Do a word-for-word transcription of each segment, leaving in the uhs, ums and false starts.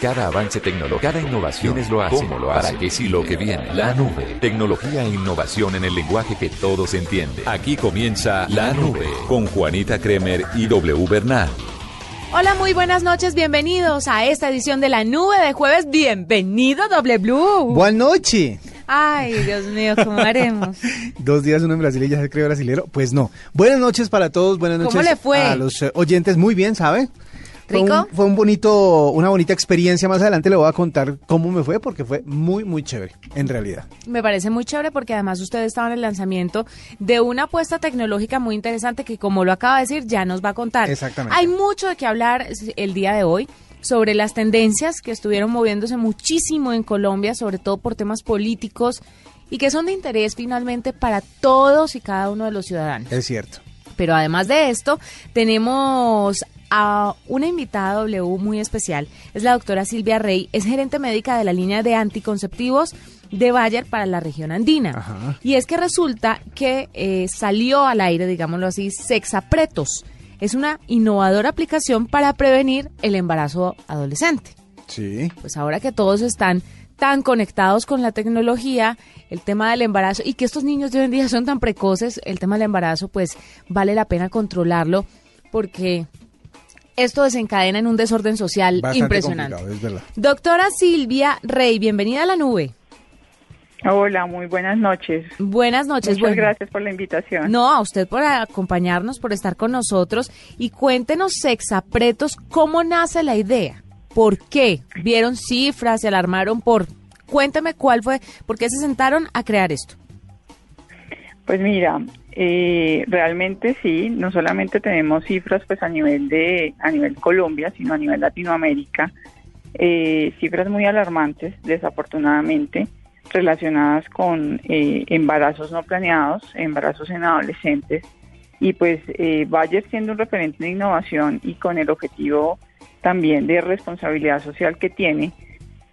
Cada avance tecnológico, cada innovación, ¿quiénes lo hacen? ¿Cómo lo hacen? ¿Para qué? Sí, lo que viene. La Nube. Tecnología e innovación en el lenguaje que todos entienden. Aquí comienza La Nube con Juanita Kremer y W Bernal. Hola, muy buenas noches, bienvenidos a esta edición de La Nube de jueves. Bienvenido, W. Buenas noches. Ay, Dios mío, ¿cómo haremos? Dos días uno en Brasil y ya se cree brasilero. Pues no. Buenas noches para todos, buenas noches. ¿Cómo le fue? A los oyentes, muy bien, ¿sabe? ¿Rico? Fue, un, fue un bonito, una bonita experiencia. Más adelante le voy a contar cómo me fue, porque fue muy, muy chévere, en realidad. Me parece muy chévere porque además ustedes estaban en el lanzamiento de una apuesta tecnológica muy interesante que, como lo acaba de decir, ya nos va a contar. Exactamente. Hay mucho de qué hablar el día de hoy sobre las tendencias que estuvieron moviéndose muchísimo en Colombia, sobre todo por temas políticos y que son de interés finalmente para todos y cada uno de los ciudadanos. Es cierto. Pero además de esto, tenemos a una invitada W muy especial. Es la doctora Silvia Rey, es gerente médica de la línea de anticonceptivos de Bayer para la región andina. Ajá. Y es que resulta que eh, salió al aire, digámoslo así, SexAppRetos. Es una innovadora aplicación para prevenir el embarazo adolescente. Sí. Pues ahora que todos están tan conectados con la tecnología, el tema del embarazo, y que estos niños de hoy en día son tan precoces, el tema del embarazo, pues vale la pena controlarlo porque esto desencadena en un desorden social bastante impresionante. Es verdad. Doctora Silvia Rey, bienvenida a La Nube. Hola, muy buenas noches. Buenas noches. Muchas bueno, gracias por la invitación. No, a usted por acompañarnos, por estar con nosotros. Y cuéntenos, SexAppRetos, ¿cómo nace la idea? ¿Por qué? ¿Vieron cifras? ¿Se alarmaron por...? Cuéntame cuál fue, ¿por qué se sentaron a crear esto? Pues mira, eh, realmente sí, no solamente tenemos cifras pues a nivel de a nivel Colombia, sino a nivel Latinoamérica, eh, cifras muy alarmantes, desafortunadamente, relacionadas con eh, embarazos no planeados, embarazos en adolescentes, y pues eh, Bayer, siendo un referente de innovación y con el objetivo también de responsabilidad social que tiene,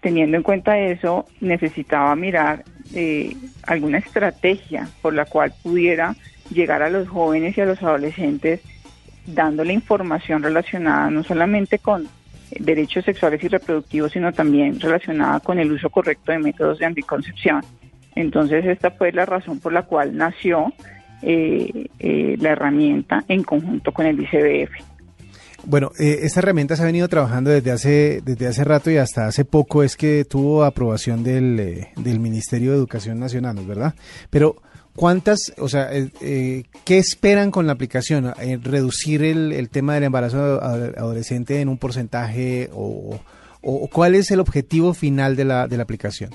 teniendo en cuenta eso, necesitaba mirar eh, alguna estrategia por la cual pudiera llegar a los jóvenes y a los adolescentes dándole información relacionada no solamente con derechos sexuales y reproductivos, sino también relacionada con el uso correcto de métodos de anticoncepción. Entonces, esta fue la razón por la cual nació eh, eh, la herramienta en conjunto con el I C B F. Bueno, eh, esta herramienta se ha venido trabajando desde hace desde hace rato y hasta hace poco es que tuvo aprobación del, eh, del Ministerio de Educación Nacional, ¿verdad? Pero ¿cuántas, o sea, eh, eh, qué esperan con la aplicación? Eh, ¿Reducir el, el tema del embarazo adolescente en un porcentaje o, o cuál es el objetivo final de la de la aplicación?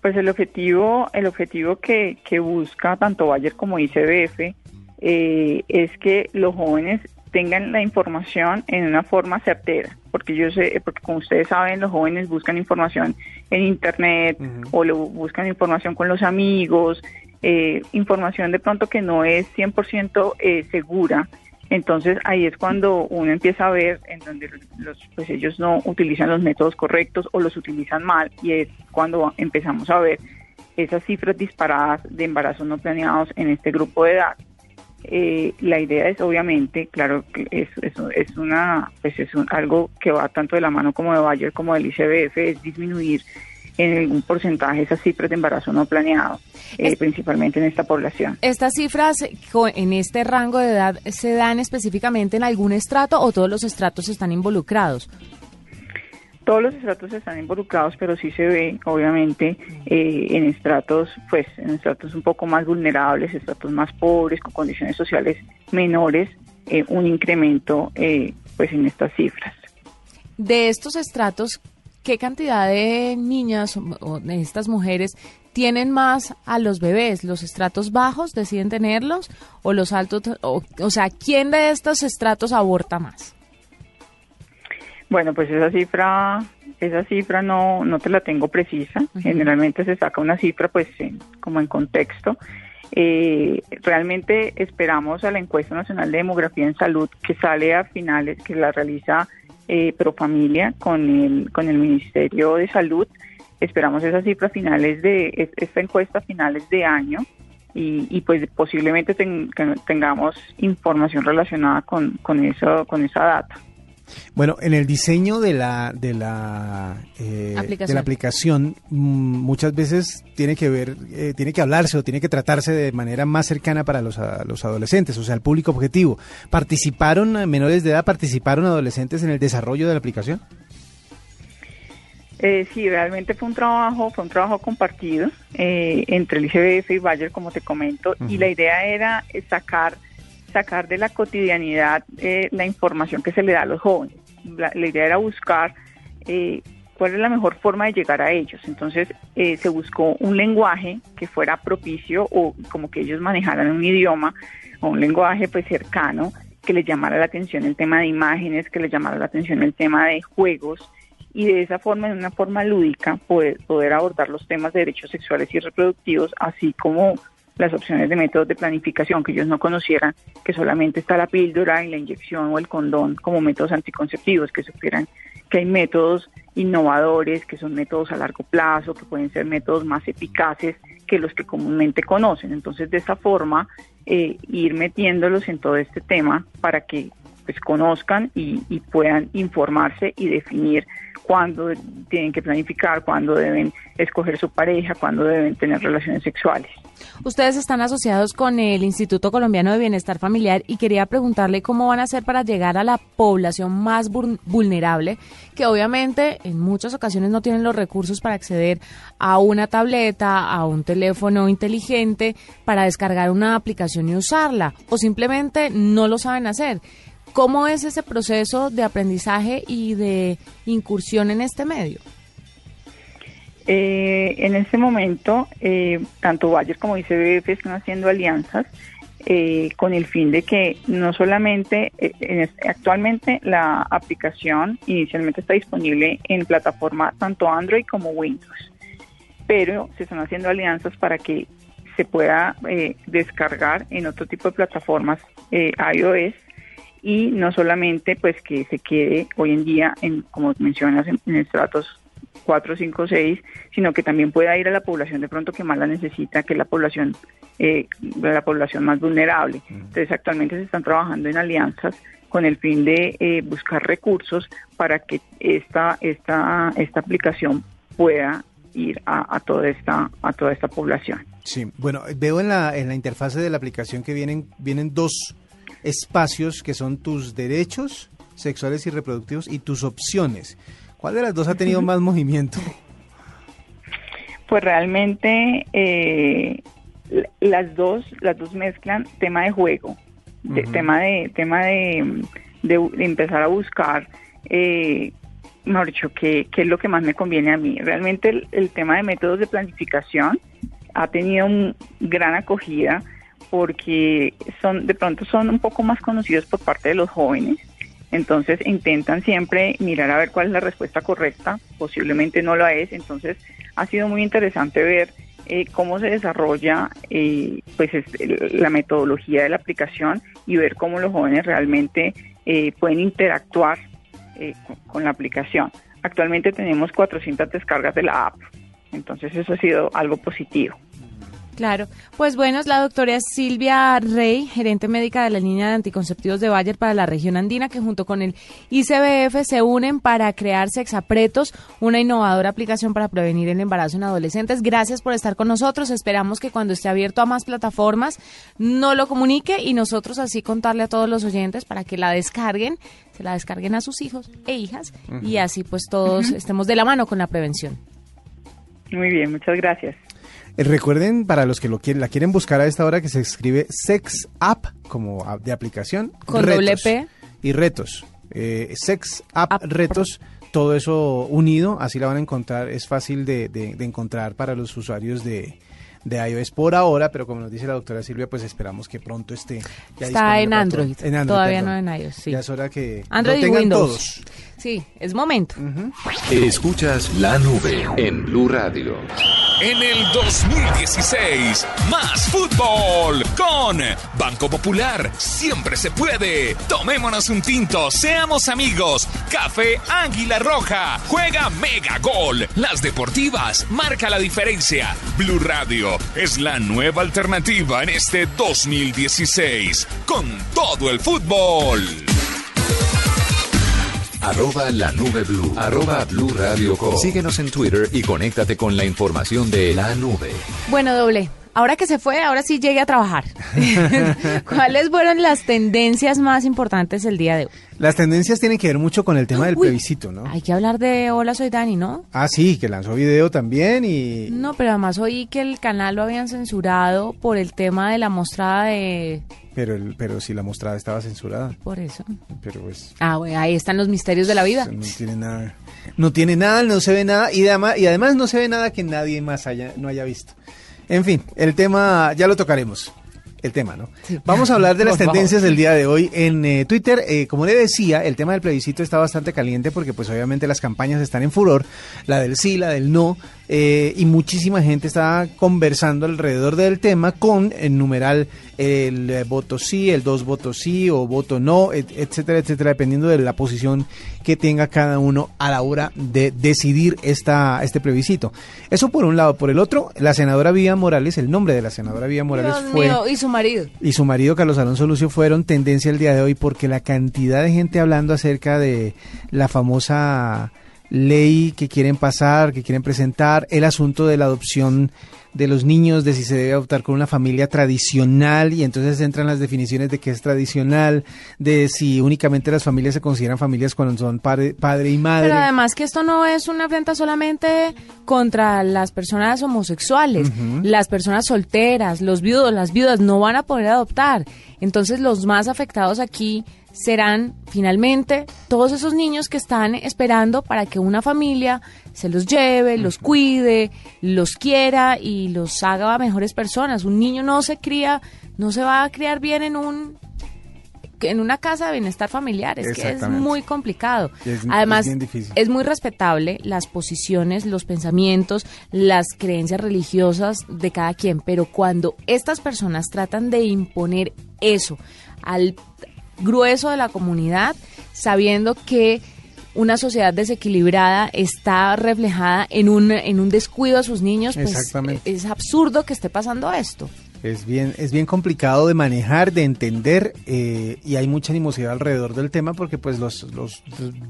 Pues el objetivo el objetivo que, que busca tanto Bayer como I C B F eh, es que los jóvenes tengan la información en una forma certera, porque yo sé, porque como ustedes saben, los jóvenes buscan información en internet, uh-huh, o lo, buscan información con los amigos, eh, información de pronto que no es cien por ciento eh, segura. Entonces ahí es cuando uno empieza a ver en donde los, pues ellos no utilizan los métodos correctos o los utilizan mal, y es cuando empezamos a ver esas cifras disparadas de embarazos no planeados en este grupo de edad. Eh, la idea es, obviamente, claro, que es, es, es una, pues es un, algo que va tanto de la mano como de Bayer como del I C B F, es disminuir en algún porcentaje esas cifras de embarazo no planeado, eh, es, principalmente en esta población. ¿Estas cifras en este rango de edad se dan específicamente en algún estrato o todos los estratos están involucrados? Todos los estratos están involucrados, pero sí se ve, obviamente, eh, en estratos, pues, en estratos un poco más vulnerables, estratos más pobres, con condiciones sociales menores, eh, un incremento, eh, pues, en estas cifras. De estos estratos, ¿qué cantidad de niñas o de estas mujeres tienen más a los bebés? ¿Los estratos bajos deciden tenerlos o los altos? O, o sea, ¿quién de estos estratos aborta más? Bueno, pues esa cifra, esa cifra no, no te la tengo precisa. Generalmente se saca una cifra, pues, en, como en contexto. Eh, realmente esperamos a la Encuesta Nacional de Demografía en Salud, que sale a finales, que la realiza eh, Profamilia con el con el Ministerio de Salud. Esperamos esa cifra a finales de esta encuesta a finales de año. Y, y pues posiblemente ten, tengamos información relacionada con con eso, con esa data. Bueno, en el diseño de la de la, eh, aplicación. De la aplicación muchas veces tiene que ver, eh, tiene que hablarse o tiene que tratarse de manera más cercana para los, a, los adolescentes, o sea, el público objetivo. ¿Participaron menores de edad, participaron adolescentes en el desarrollo de la aplicación? Eh, sí, realmente fue un trabajo, fue un trabajo compartido eh, entre el I C B F y Bayer, como te comento, uh-huh. y la idea era sacar sacar de la cotidianidad eh, la información que se le da a los jóvenes. La, la idea era buscar eh, cuál es la mejor forma de llegar a ellos. Entonces eh, se buscó un lenguaje que fuera propicio o como que ellos manejaran un idioma o un lenguaje pues cercano, que les llamara la atención el tema de imágenes, que les llamara la atención el tema de juegos, y de esa forma, de una forma lúdica, poder, poder abordar los temas de derechos sexuales y reproductivos, así como las opciones de métodos de planificación que ellos no conocieran, que solamente está la píldora y la inyección o el condón como métodos anticonceptivos, que supieran que hay métodos innovadores, que son métodos a largo plazo, que pueden ser métodos más eficaces que los que comúnmente conocen. Entonces, de esa forma, eh, ir metiéndolos en todo este tema para que pues conozcan y, y puedan informarse y definir cuándo tienen que planificar, cuándo deben escoger su pareja, cuándo deben tener relaciones sexuales. Ustedes están asociados con el Instituto Colombiano de Bienestar Familiar y quería preguntarle cómo van a hacer para llegar a la población más vulnerable, que obviamente en muchas ocasiones no tienen los recursos para acceder a una tableta, a un teléfono inteligente, para descargar una aplicación y usarla, o simplemente no lo saben hacer. ¿Cómo es ese proceso de aprendizaje y de incursión en este medio? Eh, en este momento, eh, tanto Bayer como I C B F están haciendo alianzas eh, con el fin de que no solamente, eh, en este, actualmente la aplicación inicialmente está disponible en plataforma tanto Android como Windows, pero se están haciendo alianzas para que se pueda eh, descargar en otro tipo de plataformas eh, iOS, y no solamente pues que se quede hoy en día, en como mencionas, en, en estratos cuatro, cinco, seis, sino que también pueda ir a la población de pronto que más la necesita, que es la población eh, la población más vulnerable. Entonces actualmente se están trabajando en alianzas con el fin de eh, buscar recursos para que esta esta esta aplicación pueda ir a, a toda esta a toda esta población. Sí, bueno, veo en la en la interfase de la aplicación que vienen vienen dos espacios que son tus derechos sexuales y reproductivos y tus opciones. ¿Cuál de las dos ha tenido más movimiento? Pues realmente eh, las dos las dos mezclan tema de juego, uh-huh. de, tema de tema de, de, de empezar a buscar, eh, mejor dicho, qué es lo que más me conviene a mí. Realmente el, el tema de métodos de planificación ha tenido una gran acogida, porque son de pronto son un poco más conocidos por parte de los jóvenes, entonces intentan siempre mirar a ver cuál es la respuesta correcta, posiblemente no la es, entonces ha sido muy interesante ver eh, cómo se desarrolla eh, pues este, la metodología de la aplicación y ver cómo los jóvenes realmente eh, pueden interactuar eh, con, con la aplicación. Actualmente tenemos cuatrocientas descargas de la app, entonces eso ha sido algo positivo. Claro, pues bueno, la doctora Silvia Rey, gerente médica de la línea de anticonceptivos de Bayer para la región andina, que junto con el I C B F se unen para crear SexAppRetos, una innovadora aplicación para prevenir el embarazo en adolescentes. Gracias por estar con nosotros, esperamos que cuando esté abierto a más plataformas no lo comunique y nosotros así contarle a todos los oyentes para que la descarguen, se la descarguen a sus hijos e hijas, uh-huh. y así pues todos uh-huh. estemos de la mano con la prevención. Muy bien, muchas gracias. Recuerden, para los que lo quieren, la quieren buscar a esta hora, que se escribe Sex App, como de aplicación, con doble P y retos. Eh, Sex App, App Retos, todo eso unido, así la van a encontrar, es fácil de, de, de encontrar para los usuarios de, de iOS por ahora, pero como nos dice la doctora Silvia, pues esperamos que pronto esté. Ya está en Android, en Android, todavía perdón. No en iOS, sí. Ya es hora que Android lo tengan y Windows. Todos. Sí, es momento. Uh-huh. Escuchas La Nube en Blu Radio. En el dos mil dieciséis, más fútbol con Banco Popular. Siempre se puede. Tomémonos un tinto, seamos amigos. Café Águila Roja. Juega Mega Gol. Las deportivas, marca la diferencia. Blu Radio es la nueva alternativa en este dos mil dieciséis. Con todo el fútbol. arroba la nube Blu, arroba Blu Radio Co. Síguenos en Twitter y conéctate con la información de La Nube. Bueno, doble. Ahora que se fue, ahora sí llegué a trabajar. ¿Cuáles fueron las tendencias más importantes el día de hoy? Las tendencias tienen que ver mucho con el tema del Uy, plebiscito, ¿no? Hay que hablar de Hola, soy Dani, ¿no? Ah, sí, que lanzó video también y... No, pero además oí que el canal lo habían censurado por el tema de la mostrada de... Pero el, pero si la mostrada estaba censurada. Por eso. Pero pues... Ah, bueno, ahí están los misterios de la vida. No tiene nada, no tiene nada, no se ve nada y además, y además no se ve nada que nadie más haya, no haya visto. En fin, el tema ya lo tocaremos, el tema, ¿no? Vamos a hablar de las tendencias del día de hoy en eh, Twitter. Eh, como le decía, el tema del plebiscito está bastante caliente porque pues obviamente las campañas están en furor, la del sí, la del no, eh, y muchísima gente está conversando alrededor del tema con el numeral el eh, voto sí, el dos votos sí o voto no, et, etcétera, etcétera, dependiendo de la posición que tenga cada uno a la hora de decidir esta este plebiscito. Eso por un lado. Por el otro, la senadora Viviane Morales, el nombre de la senadora Viviane Morales Dios fue... Mío, y su marido. Y su marido, Carlos Alonso Lucio, fueron tendencia el día de hoy porque la cantidad de gente hablando acerca de la famosa ley que quieren pasar, que quieren presentar, el asunto de la adopción de los niños, de si se debe adoptar con una familia tradicional, y entonces entran las definiciones de qué es tradicional, de si únicamente las familias se consideran familias cuando son padre, padre y madre. Pero además que esto no es una afrenta solamente contra las personas homosexuales, uh-huh. Las personas solteras, los viudos, las viudas no van a poder adoptar, entonces los más afectados aquí serán finalmente todos esos niños que están esperando para que una familia se los lleve, los cuide, los quiera y los haga mejores personas. Un niño no se cría, no se va a criar bien en un en una casa de bienestar familiar, es que es muy complicado. Es, Además, es, es muy respetable las posiciones, los pensamientos, las creencias religiosas de cada quien, pero cuando estas personas tratan de imponer eso al grueso de la comunidad, sabiendo que una sociedad desequilibrada está reflejada en un en un descuido a sus niños, pues es absurdo que esté pasando esto. Es bien, es bien complicado de manejar, de entender, eh, y hay mucha animosidad alrededor del tema porque pues los, los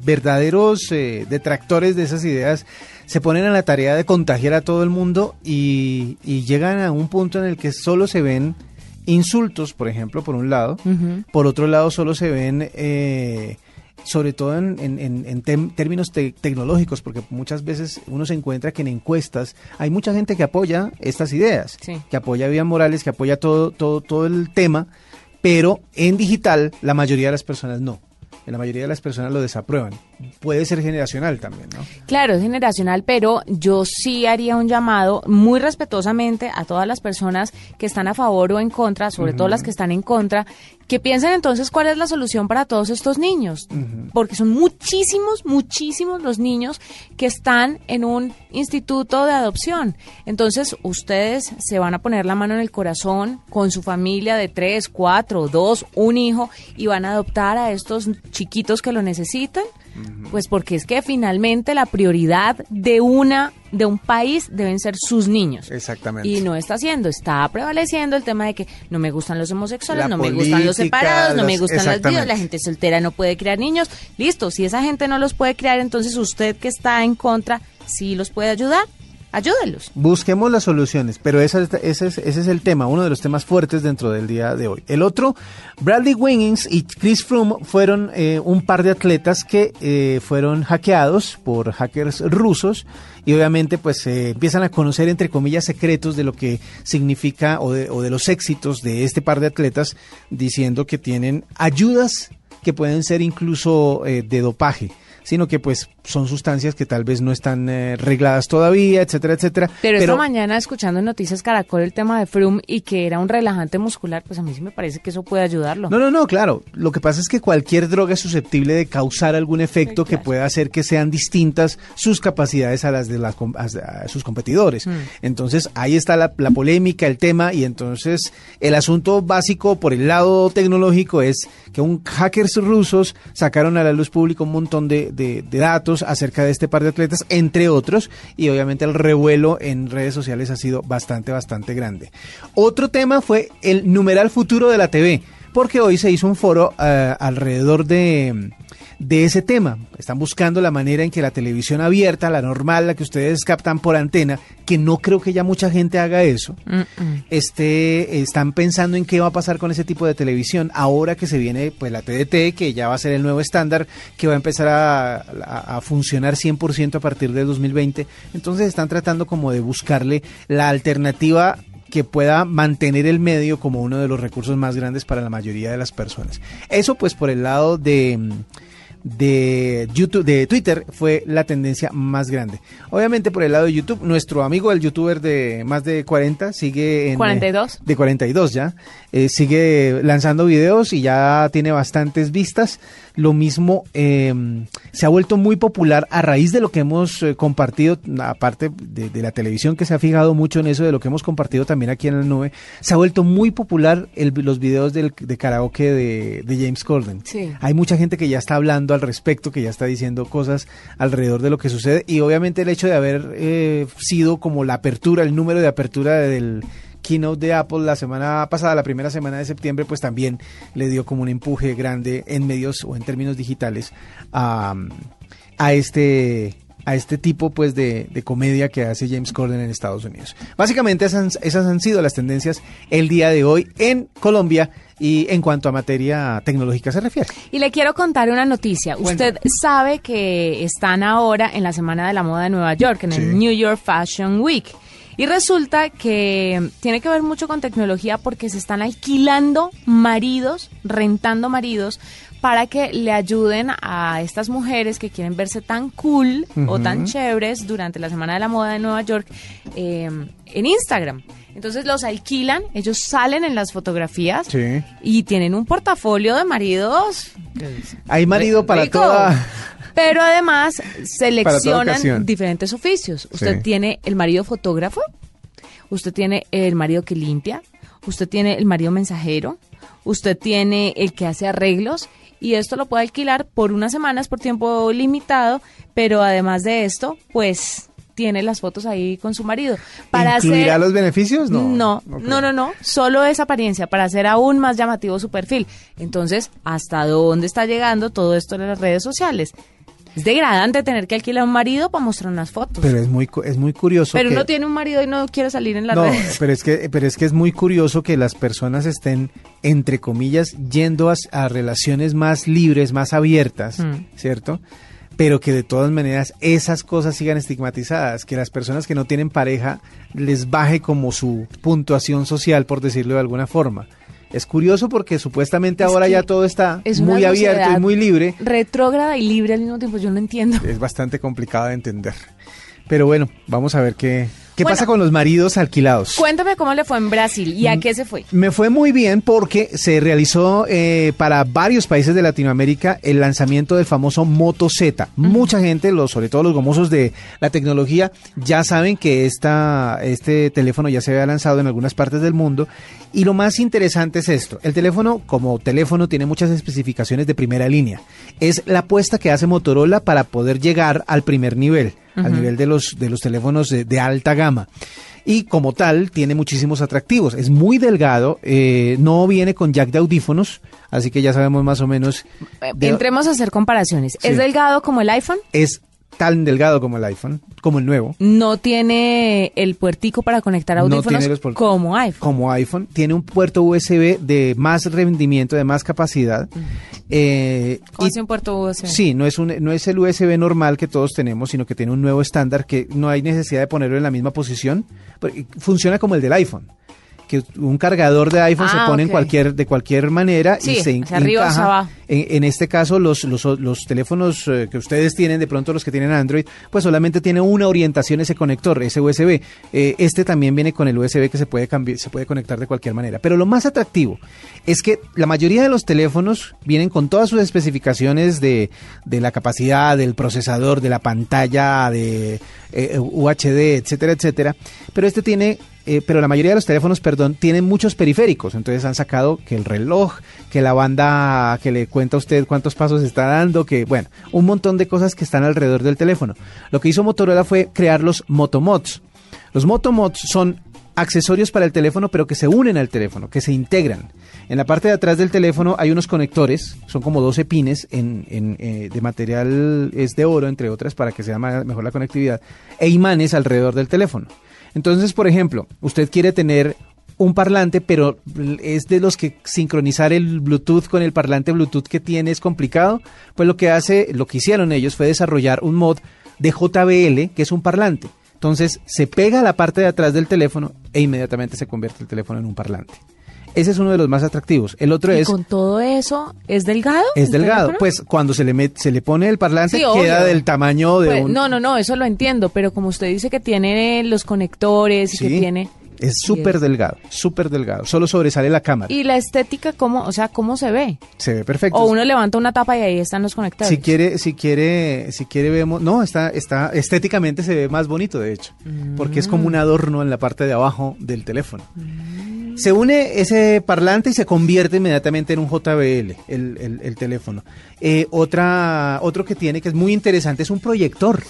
verdaderos eh, detractores de esas ideas se ponen a la tarea de contagiar a todo el mundo y, y llegan a un punto en el que solo se ven insultos, por ejemplo, por un lado, uh-huh. Por otro lado solo se ven, eh, sobre todo en, en, en tem- términos te- tecnológicos, porque muchas veces uno se encuentra que en encuestas hay mucha gente que apoya estas ideas, sí. Que apoya a Viviane Morales, que apoya todo, todo, todo el tema, pero en digital la mayoría de las personas no. La mayoría de las personas lo desaprueban. Puede ser generacional también, ¿no? Claro, es generacional, pero yo sí haría un llamado muy respetuosamente a todas las personas que están a favor o en contra, sobre uh-huh. todo las que están en contra, que piensen entonces cuál es la solución para todos estos niños, uh-huh. porque son muchísimos, muchísimos los niños que están en un instituto de adopción. Entonces, ustedes se van a poner la mano en el corazón con su familia de tres, cuatro, dos, un hijo, y van a adoptar a estos chiquitos que lo necesitan, uh-huh. pues porque es que finalmente la prioridad de una de un país deben ser sus niños. Exactamente. Y no está haciendo, está prevaleciendo el tema de que no me gustan los homosexuales, la no política, me gustan los separados, los, no me gustan los viudos, la gente soltera no puede criar niños. Listo, si esa gente no los puede criar, entonces usted que está en contra, sí los puede ayudar. Ayúdenlos. Busquemos las soluciones, pero ese, ese, es, ese es el tema, uno de los temas fuertes dentro del día de hoy. El otro, Bradley Wiggins y Chris Froome fueron eh, un par de atletas que eh, fueron hackeados por hackers rusos y obviamente pues eh, empiezan a conocer entre comillas secretos de lo que significa o de, o de los éxitos de este par de atletas, diciendo que tienen ayudas que pueden ser incluso eh, de dopaje, sino que pues son sustancias que tal vez no están eh, regladas todavía, etcétera, etcétera. Pero, Pero esta mañana escuchando en Noticias Caracol el tema de Froome y que era un relajante muscular, pues a mí sí me parece que eso puede ayudarlo. No, no, no, claro. Lo que pasa es que cualquier droga es susceptible de causar algún efecto sí, claro. que pueda hacer que sean distintas sus capacidades a las de las, a sus competidores. Mm. Entonces ahí está la, la polémica, el tema, y entonces el asunto básico por el lado tecnológico es que un hackers rusos sacaron a la luz pública un montón de, de, de datos acerca de este par de atletas, entre otros, y obviamente el revuelo en redes sociales ha sido bastante, bastante grande. Otro tema fue el numeral futuro de la T V, porque hoy se hizo un foro eh, alrededor de, de ese tema. Están buscando la manera en que la televisión abierta, la normal, la que ustedes captan por antena, que no creo que ya mucha gente haga eso, Mm-mm. este, están pensando en qué va a pasar con ese tipo de televisión ahora que se viene pues la T D T, que ya va a ser el nuevo estándar, que va a empezar a, a, a funcionar cien por ciento a partir de dos mil veinte. Entonces están tratando como de buscarle la alternativa que pueda mantener el medio como uno de los recursos más grandes para la mayoría de las personas. Eso pues por el lado de... de YouTube, de Twitter fue la tendencia más grande. Obviamente por el lado de YouTube, nuestro amigo el youtuber de más de cuarenta sigue en, ¿cuarenta y dos? Eh, de cuarenta y dos ya, eh, sigue lanzando videos y ya tiene bastantes vistas. Lo mismo eh, se ha vuelto muy popular a raíz de lo que hemos eh, compartido, aparte de, de la televisión que se ha fijado mucho en eso, de lo que hemos compartido también aquí en La Nube, se ha vuelto muy popular el, los videos del, de karaoke de, de James Corden. Sí. Hay mucha gente que ya está hablando al respecto, que ya está diciendo cosas alrededor de lo que sucede, y obviamente el hecho de haber eh, sido como la apertura, el número de apertura del keynote de Apple la semana pasada, la primera semana de septiembre, pues también le dio como un empuje grande en medios o en términos digitales a, a este a este tipo pues de, de comedia que hace James Corden en Estados Unidos. Básicamente esas, esas han sido las tendencias el día de hoy en Colombia y en cuanto a materia tecnológica se refiere. Y le quiero contar una noticia. Bueno. Usted sabe que están ahora en la Semana de la Moda de Nueva York, en sí. el New York Fashion Week. Y resulta que tiene que ver mucho con tecnología porque se están alquilando maridos, rentando maridos, para que le ayuden a estas mujeres que quieren verse tan cool uh-huh. o tan chéveres durante la Semana de la Moda de Nueva York eh, en Instagram. Entonces los alquilan, ellos salen en las fotografías sí. y tienen un portafolio de maridos. Hay marido para rico. Toda... Pero además seleccionan diferentes oficios. Usted sí. tiene el marido fotógrafo, usted tiene el marido que limpia, usted tiene el marido mensajero, usted tiene el que hace arreglos, y esto lo puede alquilar por unas semanas por tiempo limitado, pero además de esto, pues... tiene las fotos ahí con su marido. Para ¿Incluirá hacer... los beneficios? No, no, okay. no, no, no, solo esa apariencia, para hacer aún más llamativo su perfil. Entonces, ¿hasta dónde está llegando todo esto en las redes sociales? Es degradante tener que alquilar a un marido para mostrar unas fotos. Pero es muy es muy curioso. Pero que... uno tiene un marido y no quiere salir en las no, redes. Pero es que pero es que es muy curioso que las personas estén, entre comillas, yendo a, a relaciones más libres, más abiertas, mm. ¿cierto? Pero que de todas maneras esas cosas sigan estigmatizadas, que las personas que no tienen pareja les baje como su puntuación social, por decirlo de alguna forma. Es curioso porque supuestamente es ahora ya todo está muy abierto y muy libre. Retrógrada y libre al mismo tiempo, yo no entiendo. Es bastante complicado de entender. Pero bueno, vamos a ver qué... ¿Qué bueno, pasa con los maridos alquilados? Cuéntame cómo le fue en Brasil y a qué se fue. Me fue muy bien porque se realizó eh, para varios países de Latinoamérica el lanzamiento del famoso Moto Z. Uh-huh. Mucha gente, los, sobre todo los gomosos de la tecnología, ya saben que esta, este teléfono ya se había lanzado en algunas partes del mundo. Y lo más interesante es esto. El teléfono, como teléfono, tiene muchas especificaciones de primera línea. Es la apuesta que hace Motorola para poder llegar al primer nivel. Uh-huh. Al nivel de los de los teléfonos de, de alta gama. Y como tal, tiene muchísimos atractivos. Es muy delgado, eh, no viene con jack de audífonos, así que ya sabemos más o menos... De... Entremos a hacer comparaciones. Sí. ¿Es delgado como el iPhone? Es tan delgado como el iPhone, como el nuevo. No tiene el puertico para conectar audífonos no puert- como iPhone. Como iPhone. Tiene un puerto U S B de más rendimiento, de más capacidad. Uh-huh. Eh, ¿Cómo y, es un puerto U S B? Sí, no es, un, no es el U S B normal que todos tenemos, sino que tiene un nuevo estándar que no hay necesidad de ponerlo en la misma posición. Funciona como el del iPhone. Que un cargador de iPhone ah, se pone okay. en cualquier, de cualquier manera sí, y se encaja. Arriba, hacia abajo. En, en este caso, los, los, los teléfonos que ustedes tienen, de pronto los que tienen Android, pues solamente tiene una orientación ese conector, ese U S B. Eh, este también viene con el U S B que se puede cambiar, se puede conectar de cualquier manera. Pero lo más atractivo es que la mayoría de los teléfonos vienen con todas sus especificaciones de, de la capacidad, del procesador, de la pantalla, de eh, U H D, etcétera, etcétera. Pero este tiene... Eh, pero la mayoría de los teléfonos, perdón, tienen muchos periféricos. Entonces han sacado que el reloj, que la banda que le cuenta a usted cuántos pasos está dando, que bueno, un montón de cosas que están alrededor del teléfono. Lo que hizo Motorola fue crear los Moto Mods. Los Moto Mods son accesorios para el teléfono, pero que se unen al teléfono, que se integran. En la parte de atrás del teléfono hay unos conectores, son como doce pines en, en, eh, de material, es de oro, entre otras, para que sea más, mejor la conectividad, e imanes alrededor del teléfono. Entonces, por ejemplo, usted quiere tener un parlante, pero es de los que sincronizar el Bluetooth con el parlante Bluetooth que tiene es complicado, pues lo que hace, lo que hicieron ellos fue desarrollar un mod de J B L, que es un parlante. Entonces se pega a la parte de atrás del teléfono e inmediatamente se convierte el teléfono en un parlante. Ese es uno de los más atractivos. El otro es... ¿Y con todo eso es delgado? Es delgado. Teléfono? Pues cuando se le met, se le pone el parlante, sí, queda obvio. Del tamaño de pues, un... No, no, no, eso lo entiendo, pero como usted dice que tiene los conectores y sí, que tiene... Es súper delgado, súper delgado. Solo sobresale la cámara. ¿Y la estética cómo, o sea, cómo se ve? Se ve perfecto. O uno levanta una tapa y ahí están los conectores. Si quiere, si quiere, si quiere vemos, no, está, está estéticamente se ve más bonito de hecho, mm. porque es como un adorno en la parte de abajo del teléfono. Mm. Se une ese parlante y se convierte inmediatamente en un J B L, el, el, el teléfono. Eh, otra, otro que tiene que es muy interesante es un proyector.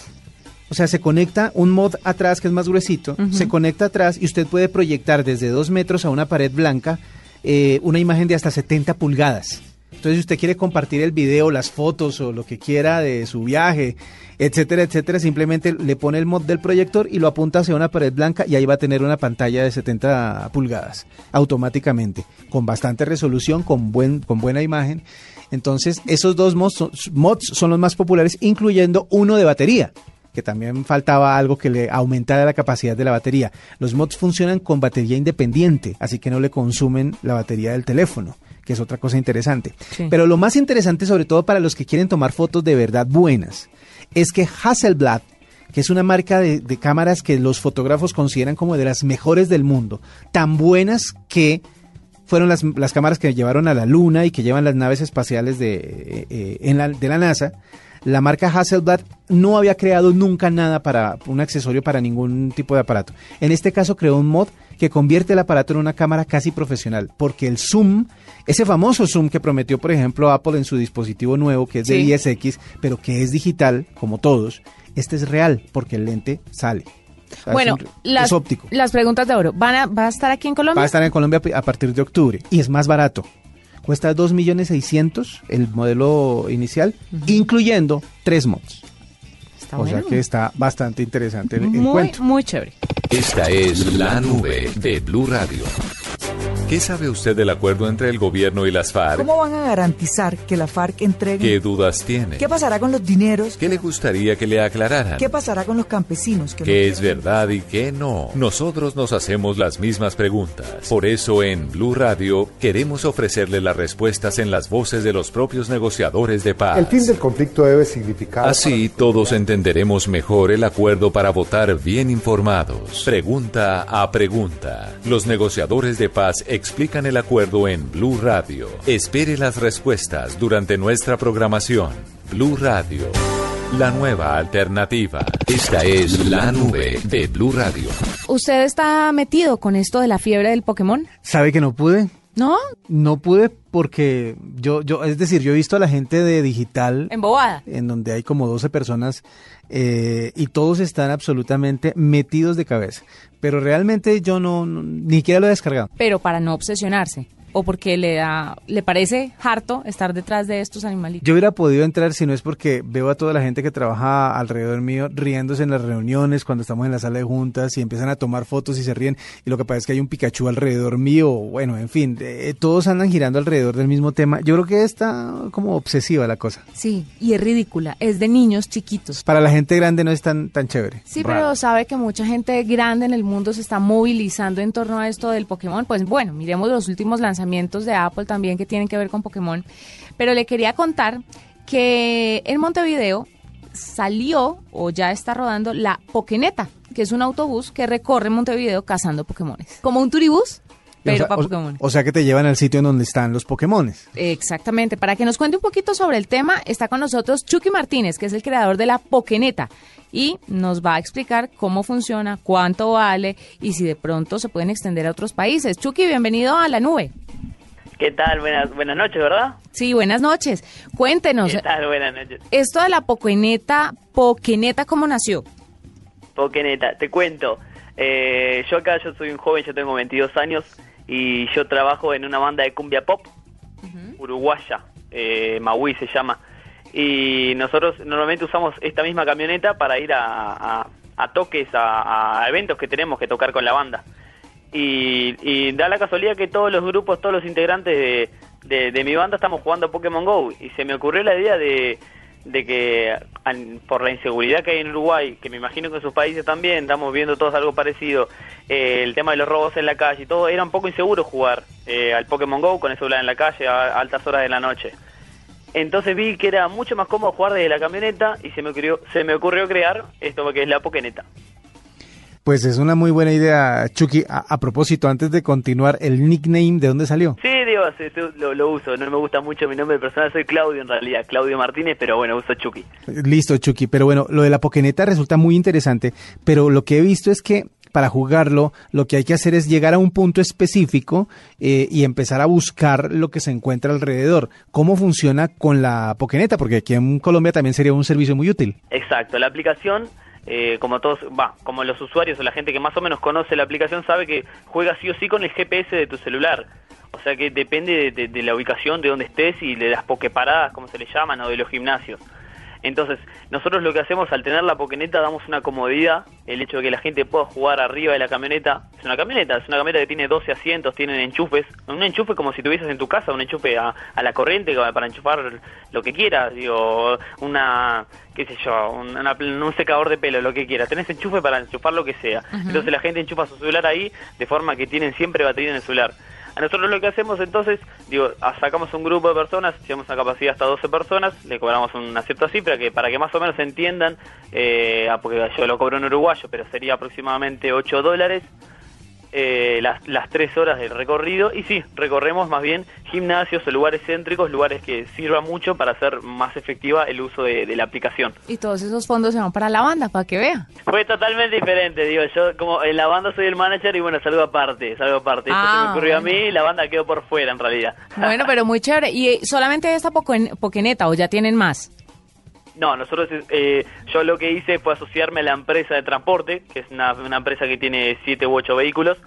O sea, se conecta un mod atrás que es más gruesito, uh-huh. se conecta atrás y usted puede proyectar desde dos metros a una pared blanca eh, una imagen de hasta setenta pulgadas. Entonces, si usted quiere compartir el video, las fotos o lo que quiera de su viaje, etcétera, etcétera, simplemente le pone el mod del proyector y lo apunta hacia una pared blanca y ahí va a tener una pantalla de setenta pulgadas automáticamente, con bastante resolución, con, buen, con buena imagen. Entonces, esos dos mods son, mods son los más populares, incluyendo uno de batería, que también faltaba algo que le aumentara la capacidad de la batería. Los mods funcionan con batería independiente, así que no le consumen la batería del teléfono, que es otra cosa interesante. Sí. Pero lo más interesante, sobre todo para los que quieren tomar fotos de verdad buenas, es que Hasselblad, que es una marca de, de cámaras que los fotógrafos consideran como de las mejores del mundo, tan buenas que fueron las, las cámaras que llevaron a la Luna y que llevan las naves espaciales de, eh, en la, de la NASA. La marca Hasselblad no había creado nunca nada para un accesorio para ningún tipo de aparato. En este caso creó un mod que convierte el aparato en una cámara casi profesional, porque el zoom, ese famoso zoom que prometió, por ejemplo, Apple en su dispositivo nuevo, que es de diez equis, pero que es digital, como todos, este es real, porque el lente sale. Bueno, un, las, óptico. Las preguntas de oro, ¿van a, ¿va a estar aquí en Colombia? Va a estar en Colombia a partir de octubre, y es más barato. Cuesta dos millones seiscientos mil el modelo inicial, uh-huh. incluyendo tres mods. Está o bueno. sea que está bastante interesante el muy, encuentro. Muy chévere. Esta es La Nube de Blu Radio. ¿Qué sabe usted del acuerdo entre el gobierno y las FARC? ¿Cómo van a garantizar que la FARC entregue? ¿Qué dudas tiene? ¿Qué pasará con los dineros? ¿Qué le gustaría que le aclararan? ¿Qué pasará con los campesinos? Que ¿Qué no es verdad y qué no? Nosotros nos hacemos las mismas preguntas. Por eso en Blu Radio queremos ofrecerle las respuestas en las voces de los propios negociadores de paz. El fin del conflicto debe significar... Así todos entenderemos mejor el acuerdo para votar bien informados. Pregunta a pregunta. Los negociadores de paz explican el acuerdo en Blu Radio. Espere las respuestas durante nuestra programación. Blu Radio, la nueva alternativa. Esta es La Nube de Blu Radio. ¿Usted está metido con esto de la fiebre del Pokémon? ¿Sabe que no pude? ¿No? No pude porque yo, yo, es decir, yo he visto a la gente de digital... Embobada. En donde hay como doce personas eh, y todos están absolutamente metidos de cabeza. Pero realmente yo no, no, ni siquiera lo he descargado. Pero para no obsesionarse, o porque le da, le parece harto estar detrás de estos animalitos. Yo hubiera podido entrar si no es porque veo a toda la gente que trabaja alrededor mío riéndose en las reuniones, cuando estamos en la sala de juntas y empiezan a tomar fotos y se ríen. Y lo que pasa es que hay un Pikachu alrededor mío, bueno, en fin, eh, todos andan girando alrededor del mismo tema. Yo creo que está como obsesiva la cosa. Sí, y es ridícula, es de niños chiquitos. Para la gente grande no es tan, tan chévere. Sí, raro. Pero sabe que mucha gente grande en el mundo se está movilizando en torno a esto del Pokémon. Pues bueno, miremos los últimos lanzamientos. lanzamientos de Apple también que tienen que ver con Pokémon, pero le quería contar que en Montevideo salió o ya está rodando la Pokéneta, que es un autobús que recorre Montevideo cazando Pokémones, como un turibús, pero o sea, para Pokémon. O, o sea que te llevan al sitio en donde están los Pokémones. Exactamente, para que nos cuente un poquito sobre el tema está con nosotros Chucky Martínez, que es el creador de la Pokéneta, y nos va a explicar cómo funciona, cuánto vale y si de pronto se pueden extender a otros países. Chucky, bienvenido a La Nube. ¿Qué tal? Buenas, buenas noches, ¿verdad? Sí, buenas noches. Cuéntenos. ¿Qué tal? Buenas noches. Esto de la Pokéneta, Pokéneta, ¿cómo nació? Pokéneta, te cuento. Eh, yo acá, yo soy un joven, yo tengo veintidós años y yo trabajo en una banda de cumbia pop uh-huh. uruguaya, eh, Maui se llama. Y nosotros normalmente usamos esta misma camioneta para ir a, a, a toques, a, a eventos que tenemos que tocar con la banda. Y, y da la casualidad que todos los grupos, todos los integrantes de, de, de mi banda estamos jugando a Pokémon GO. Y se me ocurrió la idea de, de que an, por la inseguridad que hay en Uruguay, que me imagino que en sus países también, estamos viendo todos algo parecido, eh, el tema de los robos en la calle y todo, era un poco inseguro jugar eh, al Pokémon GO con el celular en la calle a, a altas horas de la noche. Entonces vi que era mucho más cómodo jugar desde la camioneta y se me ocurrió, se me ocurrió crear esto que es la Pokéneta. Pues es una muy buena idea, Chucky. A, a propósito, antes de continuar, ¿el nickname de dónde salió? Sí, digo, lo, lo uso, no me gusta mucho mi nombre personal, soy Claudio en realidad, Claudio Martínez, pero bueno, uso Chucky. Listo, Chucky, pero bueno, lo de la Pokéneta resulta muy interesante, pero lo que he visto es que para jugarlo, lo que hay que hacer es llegar a un punto específico eh, y empezar a buscar lo que se encuentra alrededor. ¿Cómo funciona con la Pokéneta? Porque aquí en Colombia también sería un servicio muy útil. Exacto, la aplicación... Eh, como todos, va, como los usuarios o la gente que más o menos conoce la aplicación sabe que juega sí o sí con el G P S de tu celular. O sea que depende de, de, de la ubicación, de donde estés y de las pokeparadas, como se le llaman, o de los gimnasios. Entonces, nosotros lo que hacemos al tener la Pokéneta, damos una comodidad. El hecho de que la gente pueda jugar arriba de la camioneta. Es una camioneta, es una camioneta que tiene doce asientos, tiene enchufes. Un enchufe como si tuvieses en tu casa, un enchufe a, a la corriente para enchufar lo que quieras. Digo, una, qué sé yo, una, un secador de pelo, lo que quieras. Tenés enchufe para enchufar lo que sea. Uh-huh. Entonces la gente enchufa su celular ahí, de forma que tienen siempre batería en el celular. A nosotros lo que hacemos entonces, digo, sacamos un grupo de personas, tenemos una capacidad hasta doce personas, le cobramos una cierta cifra que para que más o menos entiendan, eh, porque yo lo cobro en uruguayo, pero sería aproximadamente ocho dólares, eh, las, las tres horas del recorrido, y sí, recorremos más bien gimnasios o lugares céntricos, lugares que sirvan mucho para hacer más efectiva el uso de, de la aplicación. Y todos esos fondos se van para la banda, para que vea. Fue totalmente diferente, digo, yo como en la banda soy el manager y bueno, salgo aparte, salgo aparte. Ah, esto se me ocurrió bueno. A mí, la banda quedó por fuera en realidad. Bueno, pero muy chévere. ¿Y solamente esta Pokéneta o ya tienen más? No, nosotros, eh, yo lo que hice fue asociarme a la empresa de transporte, que es una, una empresa que tiene siete u ocho vehículos,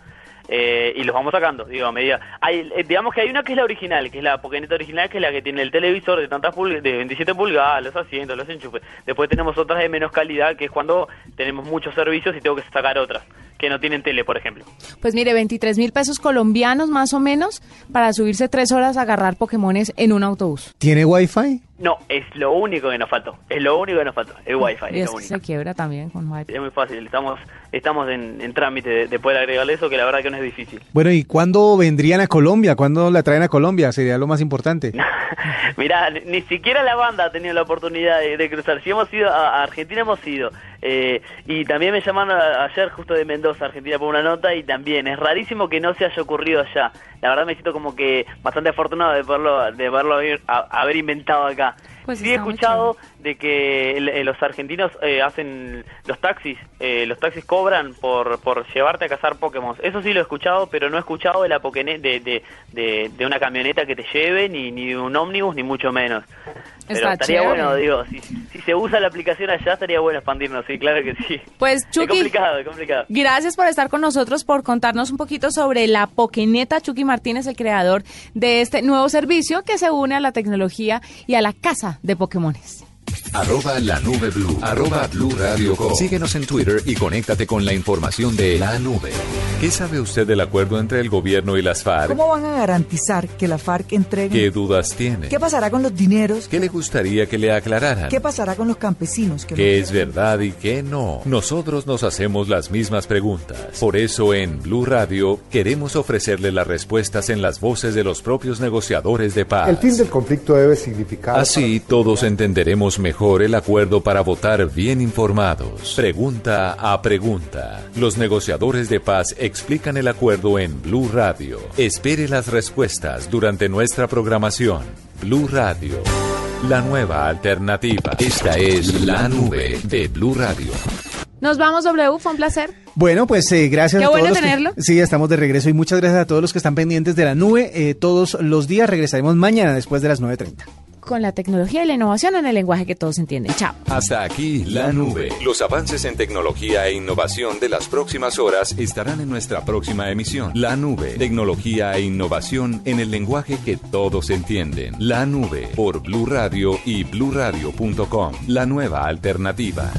eh, y los vamos sacando, digo, a medida. Hay, digamos que hay una que es la original, que es la Pokéneta original, que es la que tiene el televisor de tantas pulga, de veintisiete pulgadas, los asientos, los enchufes. Después tenemos otras de menos calidad, que es cuando tenemos muchos servicios y tengo que sacar otras, que no tienen tele, por ejemplo. Pues mire, veintitrés mil pesos colombianos más o menos para subirse tres horas a agarrar Pokémones en un autobús. ¿Tiene Wi-Fi? No, es lo único que nos faltó. Es lo único que nos faltó. El Wi-Fi. Y es, es lo único. Se quiebra también con Wi-Fi. Es muy fácil. Estamos estamos en, en trámite de, de poder agregarle eso, que la verdad que no es difícil. Bueno, ¿y cuándo vendrían a Colombia? ¿Cuándo la traen a Colombia? Sería lo más importante. Mirá, ni, ni siquiera la banda ha tenido la oportunidad de, de cruzar. Si hemos ido a, a Argentina, hemos ido. Eh, y también me llamaron a, ayer justo de Mendoza, Argentina, por una nota, y también es rarísimo que no se haya ocurrido allá. La verdad me siento como que bastante afortunado de verlo, de verlo haber, a, haber inventado acá. Pues sí he escuchado de que el, el, los argentinos eh, hacen los taxis, eh, los taxis cobran por, por llevarte a cazar Pokémon. Eso sí lo he escuchado, pero no he escuchado de la Pokénet, de, de, de, de una camioneta que te lleve, ni, ni de un ómnibus, ni mucho menos. Pero está estaría chévere. Bueno, digo, si, si se usa la aplicación allá estaría bueno expandirnos, sí, claro que sí. Pues Chucky, es complicado, es complicado. Gracias por estar con nosotros, por contarnos un poquito sobre la Pokéneta. Chucky Martínez, el creador de este nuevo servicio que se une a la tecnología y a la casa de Pokémones. Arroba la nube Blu, arroba Blu Radio Co. Síguenos en Twitter y conéctate con la información de la nube. ¿Qué sabe usted del acuerdo entre el gobierno y las FARC? ¿Cómo van a garantizar que la FARC entregue? ¿Qué dudas tiene? ¿Qué pasará con los dineros? ¿Qué le gustaría que le aclararan? ¿Qué pasará con los campesinos? ¿Qué, ¿Qué es verdad y qué no? Nosotros nos hacemos las mismas preguntas. Por eso en Blu Radio queremos ofrecerle las respuestas en las voces de los propios negociadores de paz. El fin del conflicto debe significar... Así todos entenderemos mejor el acuerdo para votar bien informados. Pregunta a pregunta. Los negociadores de paz explican el acuerdo en Blu Radio. Espere las respuestas durante nuestra programación. Blu Radio, la nueva alternativa. Esta es La Nube de Blu Radio. Nos vamos, W, fue un placer. Bueno, pues eh, gracias Qué a todos. Qué bueno tenerlo. Que, sí, estamos de regreso y muchas gracias a todos los que están pendientes de La Nube. Eh, todos los días regresaremos mañana después de las nueve treinta. con la tecnología y la innovación en el lenguaje que todos entienden. Chao. Hasta aquí La Nube. Los avances en tecnología e innovación de las próximas horas estarán en nuestra próxima emisión. La Nube. Tecnología e innovación en el lenguaje que todos entienden. La Nube por Blu Radio y blu radio punto com. La nueva alternativa.